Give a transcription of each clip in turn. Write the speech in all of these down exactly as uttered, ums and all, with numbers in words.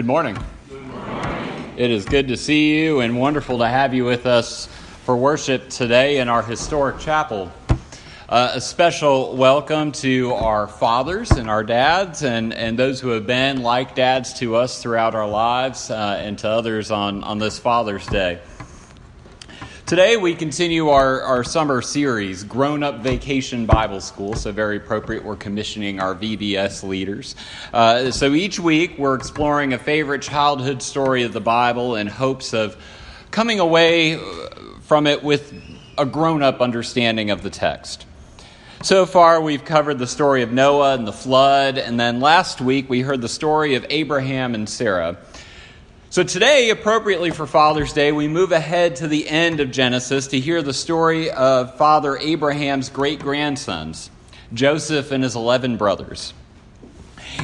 Good morning. Good morning. It is good to see you and wonderful to have you with us for worship today in our historic chapel. Uh, a special welcome to our fathers and our dads and, and those who have been like dads to us throughout our lives uh, and to others on, on this Father's Day. Today we continue our, our summer series, Grown Up Vacation Bible School, so very appropriate we're commissioning our V B S leaders. Uh, so each week we're exploring a favorite childhood story of the Bible in hopes of coming away from it with a grown-up understanding of the text. So far, we've covered the story of Noah and the flood, and then last week we heard the story of Abraham and Sarah. So today, appropriately for Father's Day, we move ahead to the end of Genesis to hear the story of Father Abraham's great-grandsons, Joseph and his eleven brothers.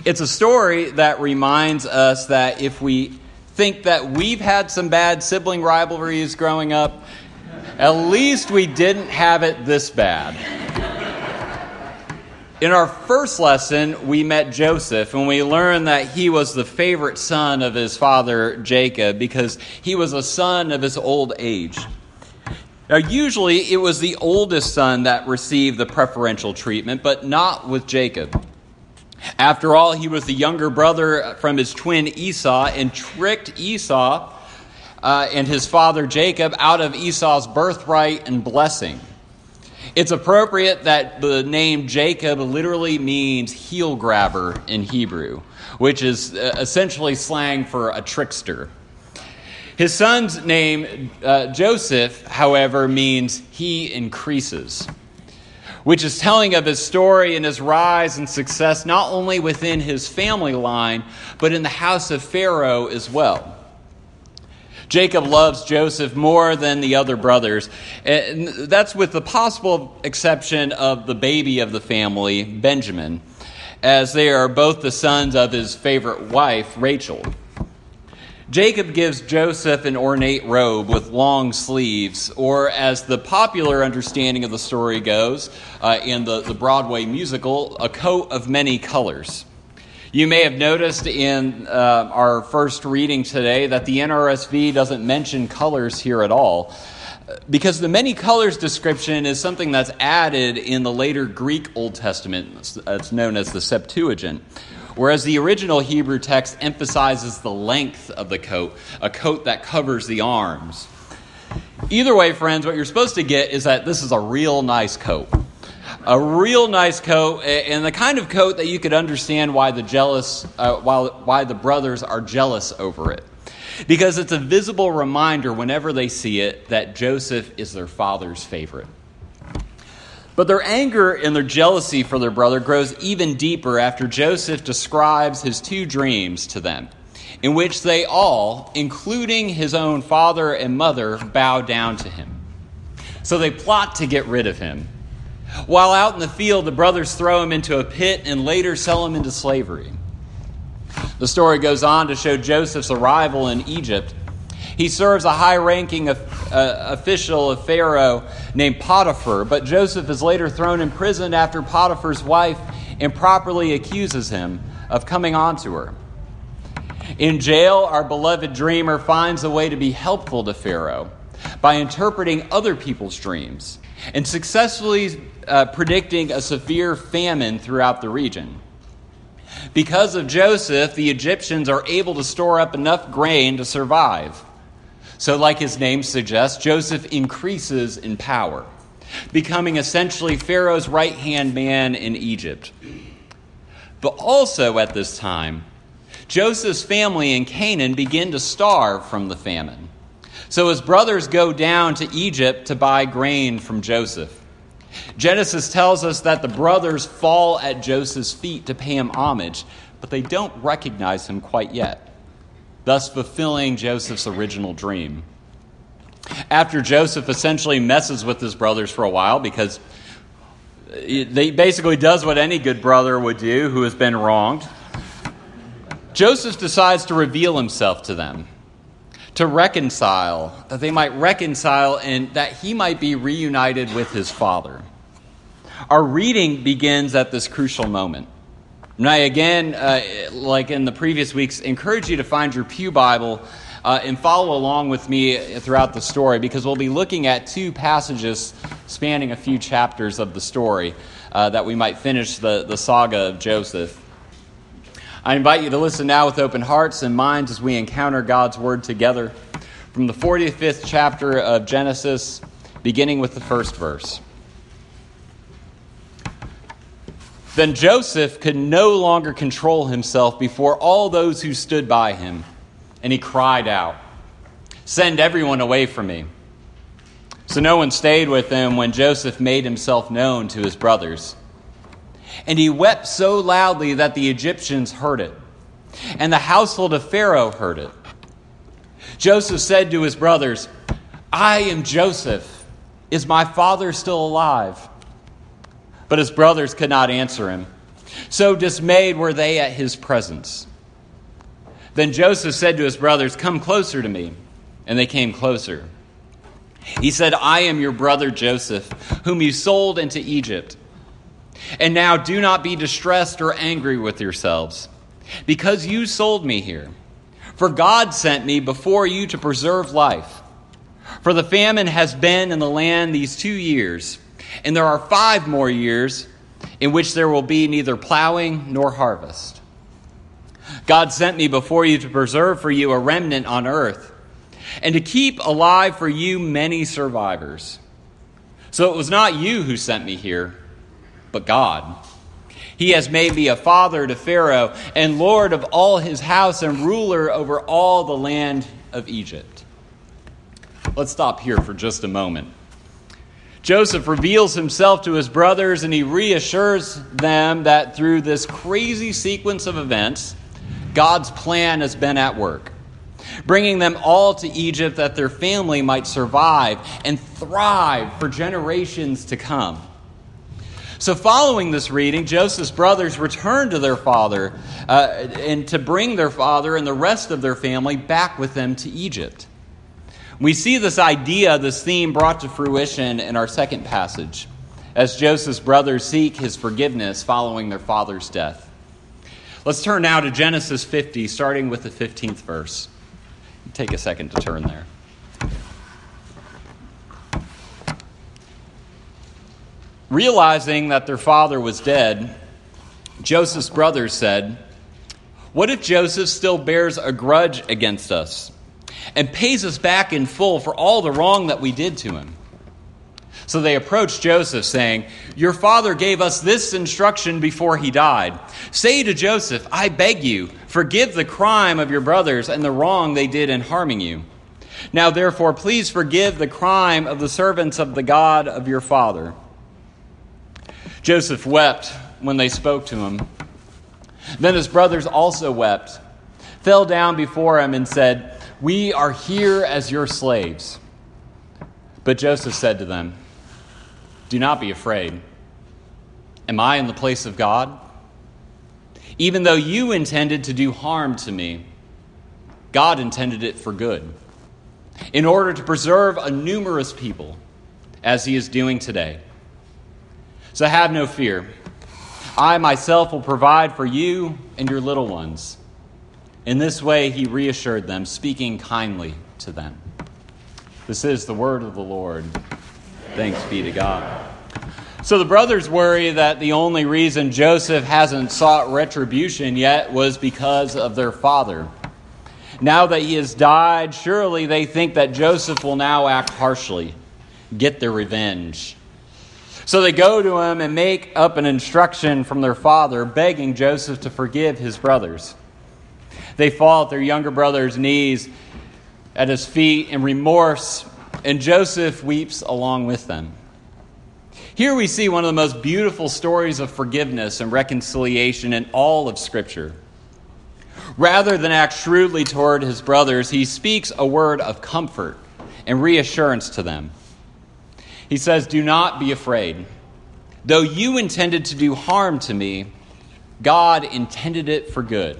It's a story that reminds us that if we think that we've had some bad sibling rivalries growing up, at least we didn't have it this bad. In our first lesson, we met Joseph, and we learned that he was the favorite son of his father, Jacob, because he was a son of his old age. Now, usually it was the oldest son that received the preferential treatment, but not with Jacob. After all, he was the younger brother from his twin Esau and tricked Esau uh, and his father Jacob out of Esau's birthright and blessing. It's appropriate that the name Jacob literally means heel grabber in Hebrew, which is essentially slang for a trickster. His son's name, uh, Joseph, however, means he increases, which is telling of his story and his rise and success not only within his family line, but in the house of Pharaoh as well. Jacob loves Joseph more than the other brothers, and that's with the possible exception of the baby of the family, Benjamin, as they are both the sons of his favorite wife, Rachel. Jacob gives Joseph an ornate robe with long sleeves, or as the popular understanding of the story goes, uh, in the, the Broadway musical, a coat of many colors. You may have noticed in uh, our first reading today that the N R S V doesn't mention colors here at all, because the many colors description is something that's added in the later Greek Old Testament. It's known as the Septuagint, whereas the original Hebrew text emphasizes the length of the coat, a coat that covers the arms. Either way, friends, what you're supposed to get is that this is a real nice coat. A real nice coat, and the kind of coat that you could understand why the jealous, uh, why, why the brothers are jealous over it. Because it's a visible reminder whenever they see it that Joseph is their father's favorite. But their anger and their jealousy for their brother grows even deeper after Joseph describes his two dreams to them, in which they all, including his own father and mother, bow down to him. So they plot to get rid of him. While out in the field, the brothers throw him into a pit and later sell him into slavery. The story goes on to show Joseph's arrival in Egypt. He serves a high-ranking official of Pharaoh named Potiphar, but Joseph is later thrown in prison after Potiphar's wife improperly accuses him of coming onto her. In jail, our beloved dreamer finds a way to be helpful to Pharaoh by interpreting other people's dreams and successfully uh, predicting a severe famine throughout the region. Because of Joseph, the Egyptians are able to store up enough grain to survive. So, like his name suggests, Joseph increases in power, becoming essentially Pharaoh's right-hand man in Egypt. But also at this time, Joseph's family in Canaan begin to starve from the famine. So his brothers go down to Egypt to buy grain from Joseph. Genesis tells us that the brothers fall at Joseph's feet to pay him homage, but they don't recognize him quite yet, thus fulfilling Joseph's original dream. After Joseph essentially messes with his brothers for a while, because he basically does what any good brother would do who has been wronged, Joseph decides to reveal himself to them, to reconcile, that they might reconcile and that he might be reunited with his father. Our reading begins at this crucial moment. And I, again, uh, like in the previous weeks, encourage you to find your pew Bible uh, and follow along with me throughout the story, because we'll be looking at two passages spanning a few chapters of the story uh, that we might finish the, the saga of Joseph. I invite you to listen now with open hearts and minds as we encounter God's Word together from the forty-fifth chapter of Genesis, beginning with the first verse. Then Joseph could no longer control himself before all those who stood by him, and he cried out, "Send everyone away from me." So no one stayed with him when Joseph made himself known to his brothers. And he wept so loudly that the Egyptians heard it, and the household of Pharaoh heard it. Joseph said to his brothers, "I am Joseph. Is my father still alive?" But his brothers could not answer him, so dismayed were they at his presence. Then Joseph said to his brothers, "Come closer to me." And they came closer. He said, "I am your brother Joseph, whom you sold into Egypt. And now do not be distressed or angry with yourselves, because you sold me here. For God sent me before you to preserve life. For the famine has been in the land these two years, and there are five more years in which there will be neither plowing nor harvest. God sent me before you to preserve for you a remnant on earth, and to keep alive for you many survivors. So it was not you who sent me here, but God. He has made me a father to Pharaoh, and lord of all his house, and ruler over all the land of Egypt." Let's stop here for just a moment. Joseph reveals himself to his brothers, and he reassures them that through this crazy sequence of events, God's plan has been at work, bringing them all to Egypt that their family might survive and thrive for generations to come. So following this reading, Joseph's brothers return to their father uh, and to bring their father and the rest of their family back with them to Egypt. We see this idea, this theme brought to fruition in our second passage, as Joseph's brothers seek his forgiveness following their father's death. Let's turn now to Genesis fifty, starting with the fifteenth verse. Take a second to turn there. Realizing that their father was dead, Joseph's brothers said, "What if Joseph still bears a grudge against us and pays us back in full for all the wrong that we did to him?" So they approached Joseph, saying, "Your father gave us this instruction before he died. Say to Joseph, I beg you, forgive the crime of your brothers and the wrong they did in harming you. Now therefore, please forgive the crime of the servants of the God of your father." Joseph wept when they spoke to him. Then his brothers also wept, fell down before him, and said, "We are here as your slaves." But Joseph said to them, "Do not be afraid. Am I in the place of God? Even though you intended to do harm to me, God intended it for good, in order to preserve a numerous people, as he is doing today. So have no fear. I myself will provide for you and your little ones." In this way, he reassured them, speaking kindly to them. This is the word of the Lord. Thanks be to God. So the brothers worry that the only reason Joseph hasn't sought retribution yet was because of their father. Now that he has died, surely they think that Joseph will now act harshly, get their revenge. So they go to him and make up an instruction from their father, begging Joseph to forgive his brothers. They fall at their younger brother's knees, at his feet, in remorse, and Joseph weeps along with them. Here we see one of the most beautiful stories of forgiveness and reconciliation in all of Scripture. Rather than act shrewdly toward his brothers, he speaks a word of comfort and reassurance to them. He says, "Do not be afraid. Though you intended to do harm to me, God intended it for good."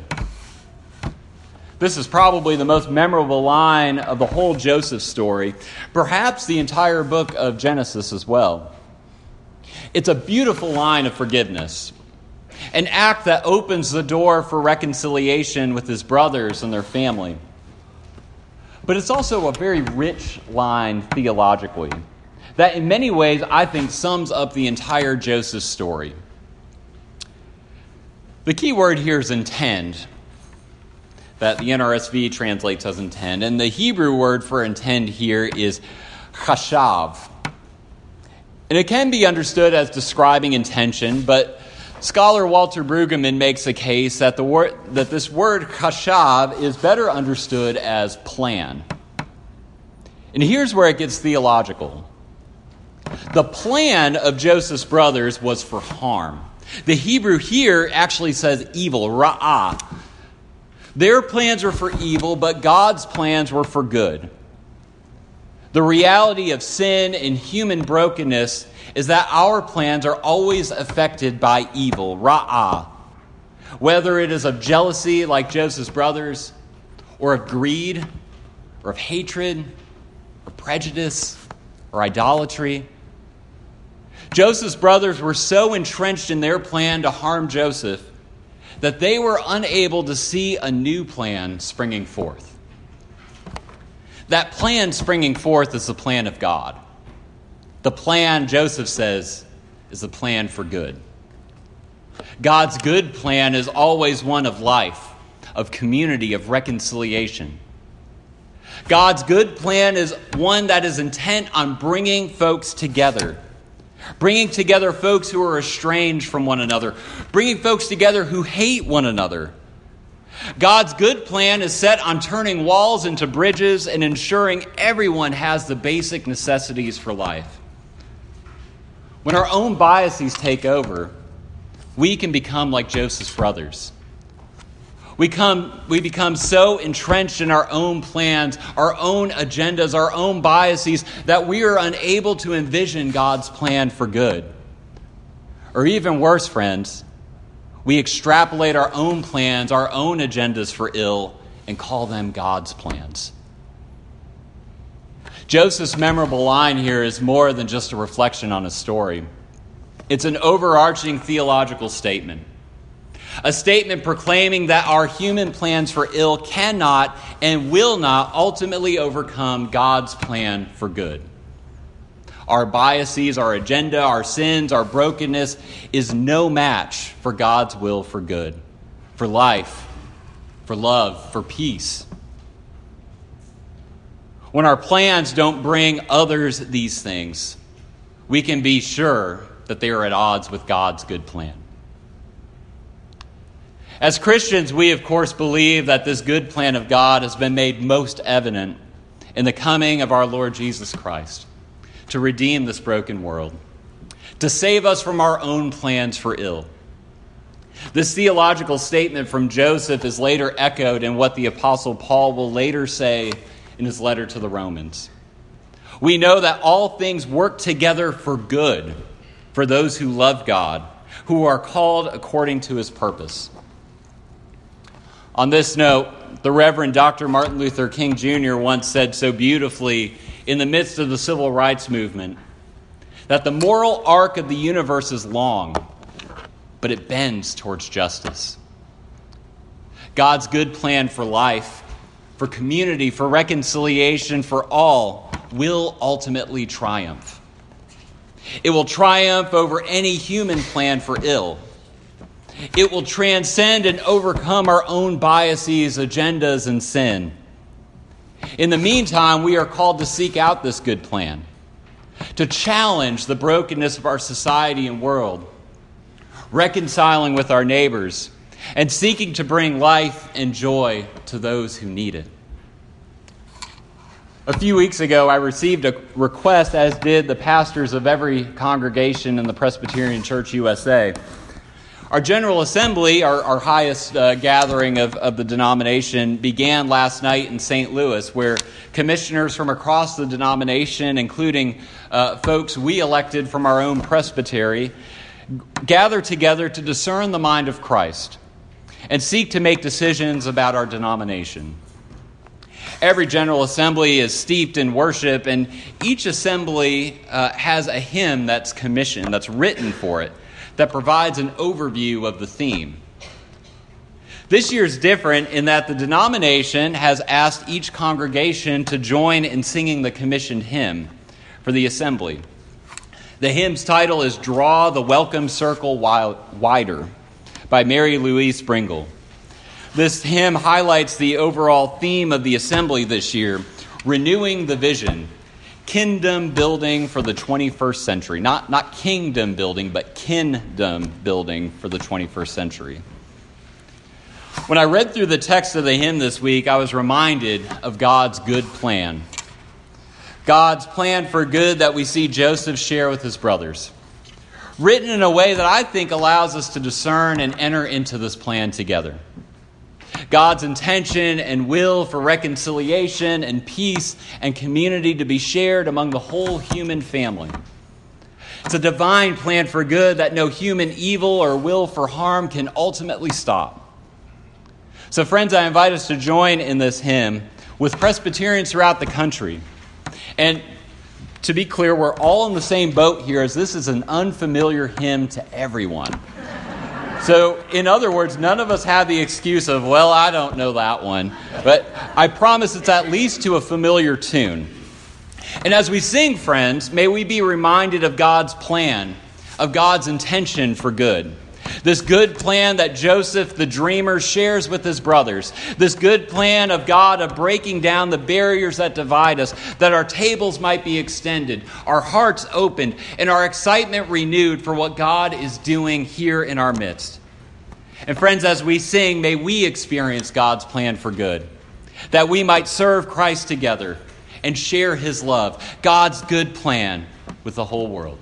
This is probably the most memorable line of the whole Joseph story, perhaps the entire book of Genesis as well. It's a beautiful line of forgiveness. an act that opens the door for reconciliation with his brothers and their family. But it's also a very rich line theologically that in many ways I think sums up the entire Joseph story. The key word here is intend, that the N R S V translates as intend. And the Hebrew word for intend here is chashav. And it can be understood as describing intention, but scholar Walter Brueggemann makes a case that the word that this word chashav is better understood as plan. And here's where it gets theological. The plan of Joseph's brothers was for harm. The Hebrew here actually says evil, ra'ah. Their plans were for evil, but God's plans were for good. The reality of sin and human brokenness is that our plans are always affected by evil, ra'ah. Whether it is of jealousy, like Joseph's brothers, or of greed, or of hatred, or prejudice, or idolatry. Joseph's brothers were so entrenched in their plan to harm Joseph that they were unable to see a new plan springing forth. That plan springing forth is the plan of God. The plan, Joseph says, is the plan for good. God's good plan is always one of life, of community, of reconciliation. God's good plan is one that is intent on bringing folks together, bringing together folks who are estranged from one another, bringing folks together who hate one another. God's good plan is set on turning walls into bridges and ensuring everyone has the basic necessities for life. When our own biases take over, we can become like Joseph's brothers. We come, we become so entrenched in our own plans, our own agendas, our own biases, that we are unable to envision God's plan for good. Or even worse, friends, we extrapolate our own plans, our own agendas for ill, and call them God's plans. Joseph's memorable line here is more than just a reflection on his story. It's an overarching theological statement, a statement proclaiming that our human plans for ill cannot and will not ultimately overcome God's plan for good. Our biases, our agenda, our sins, our brokenness is no match for God's will for good, for life, for love, for peace. When our plans don't bring others these things, we can be sure that they are at odds with God's good plan. As Christians, we of course believe that this good plan of God has been made most evident in the coming of our Lord Jesus Christ, to redeem this broken world, to save us from our own plans for ill. This theological statement from Joseph is later echoed in what the Apostle Paul will later say in his letter to the Romans. We know that all things work together for good for those who love God, who are called according to his purpose. On this note, the Reverend Doctor Martin Luther King Junior once said so beautifully in the midst of the civil rights movement, that the moral arc of the universe is long, but it bends towards justice. God's good plan for life, for community, for reconciliation, for all, will ultimately triumph. It will triumph over any human plan for ill. It will transcend and overcome our own biases, agendas, and sin. In the meantime, we are called to seek out this good plan, to challenge the brokenness of our society and world, reconciling with our neighbors, and seeking to bring life and joy to those who need it. A few weeks ago, I received a request, as did the pastors of every congregation in the Presbyterian Church U S A. Our General Assembly, our, our highest uh, gathering of, of the denomination, began last night in Saint Louis, where commissioners from across the denomination, including uh, folks we elected from our own presbytery, gather together to discern the mind of Christ and seek to make decisions about our denomination. Every General Assembly is steeped in worship, and each assembly uh, has a hymn that's commissioned, that's written for it, that provides an overview of the theme. This year's different in that the denomination has asked each congregation to join in singing the commissioned hymn for the assembly. The hymn's title is Draw the Welcome Circle Wider by Mary Louise Springle. This hymn highlights the overall theme of the assembly this year, renewing the vision, kingdom building for the twenty-first century. Not, not kingdom building, but kingdom building for the twenty-first century. When I read through the text of the hymn this week, I was reminded of God's good plan. God's plan for good that we see Joseph share with his brothers. Written in a way that I think allows us to discern and enter into this plan together. God's intention and will for reconciliation and peace and community to be shared among the whole human family. It's a divine plan for good that no human evil or will for harm can ultimately stop. So friends, I invite us to join in this hymn with Presbyterians throughout the country. And to be clear, we're all in the same boat here, as this is an unfamiliar hymn to everyone. So in other words, none of us have the excuse of, well, I don't know that one. But I promise it's at least to a familiar tune. And as we sing, friends, may we be reminded of God's plan, of God's intention for good. This good plan that Joseph the dreamer shares with his brothers. This good plan of God of breaking down the barriers that divide us, that our tables might be extended, our hearts opened, and our excitement renewed for what God is doing here in our midst. And friends, as we sing, may we experience God's plan for good, that we might serve Christ together and share his love, God's good plan with the whole world.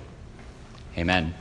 Amen.